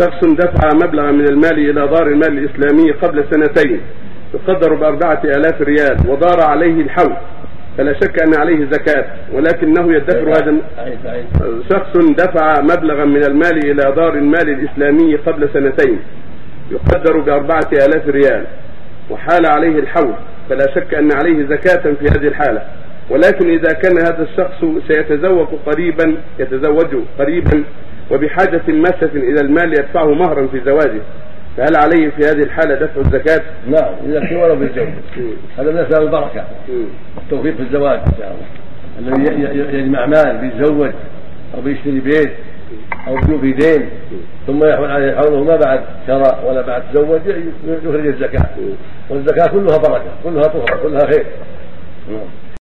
شخص دفع مبلغا من المال إلى دار المال الإسلامي قبل سنتين يقدر ب4,000 ريال ودار عليه الحول، فلا شك أن عليه زكاة، ولكنه يدخر هذا. شخص دفع مبلغا من المال إلى دار المال الإسلامي قبل سنتين يقدر ب4,000 ريال وحال عليه الحول، فلا شك أن عليه زكاة في هذه الحالة، ولكن إذا كان هذا الشخص يتزوج قريبا وبحاجة ماسة إلى المال يدفعه مهرا في زواجه، فهل عليه في هذه الحالة دفع الزكاة؟ نعم، إذا كان ولو بالزوج. هذا نسأل البركة والتوفيق في الزواج إن شاء الله. الذي يجمع مال بيتزوج أو بيشتري بيت أو بيوفي دين ثم يحول عليه حوله ما بعد شرى ولا بعد تزوج يخرج الزكاة، والزكاة كلها بركة كلها طهر كلها خير.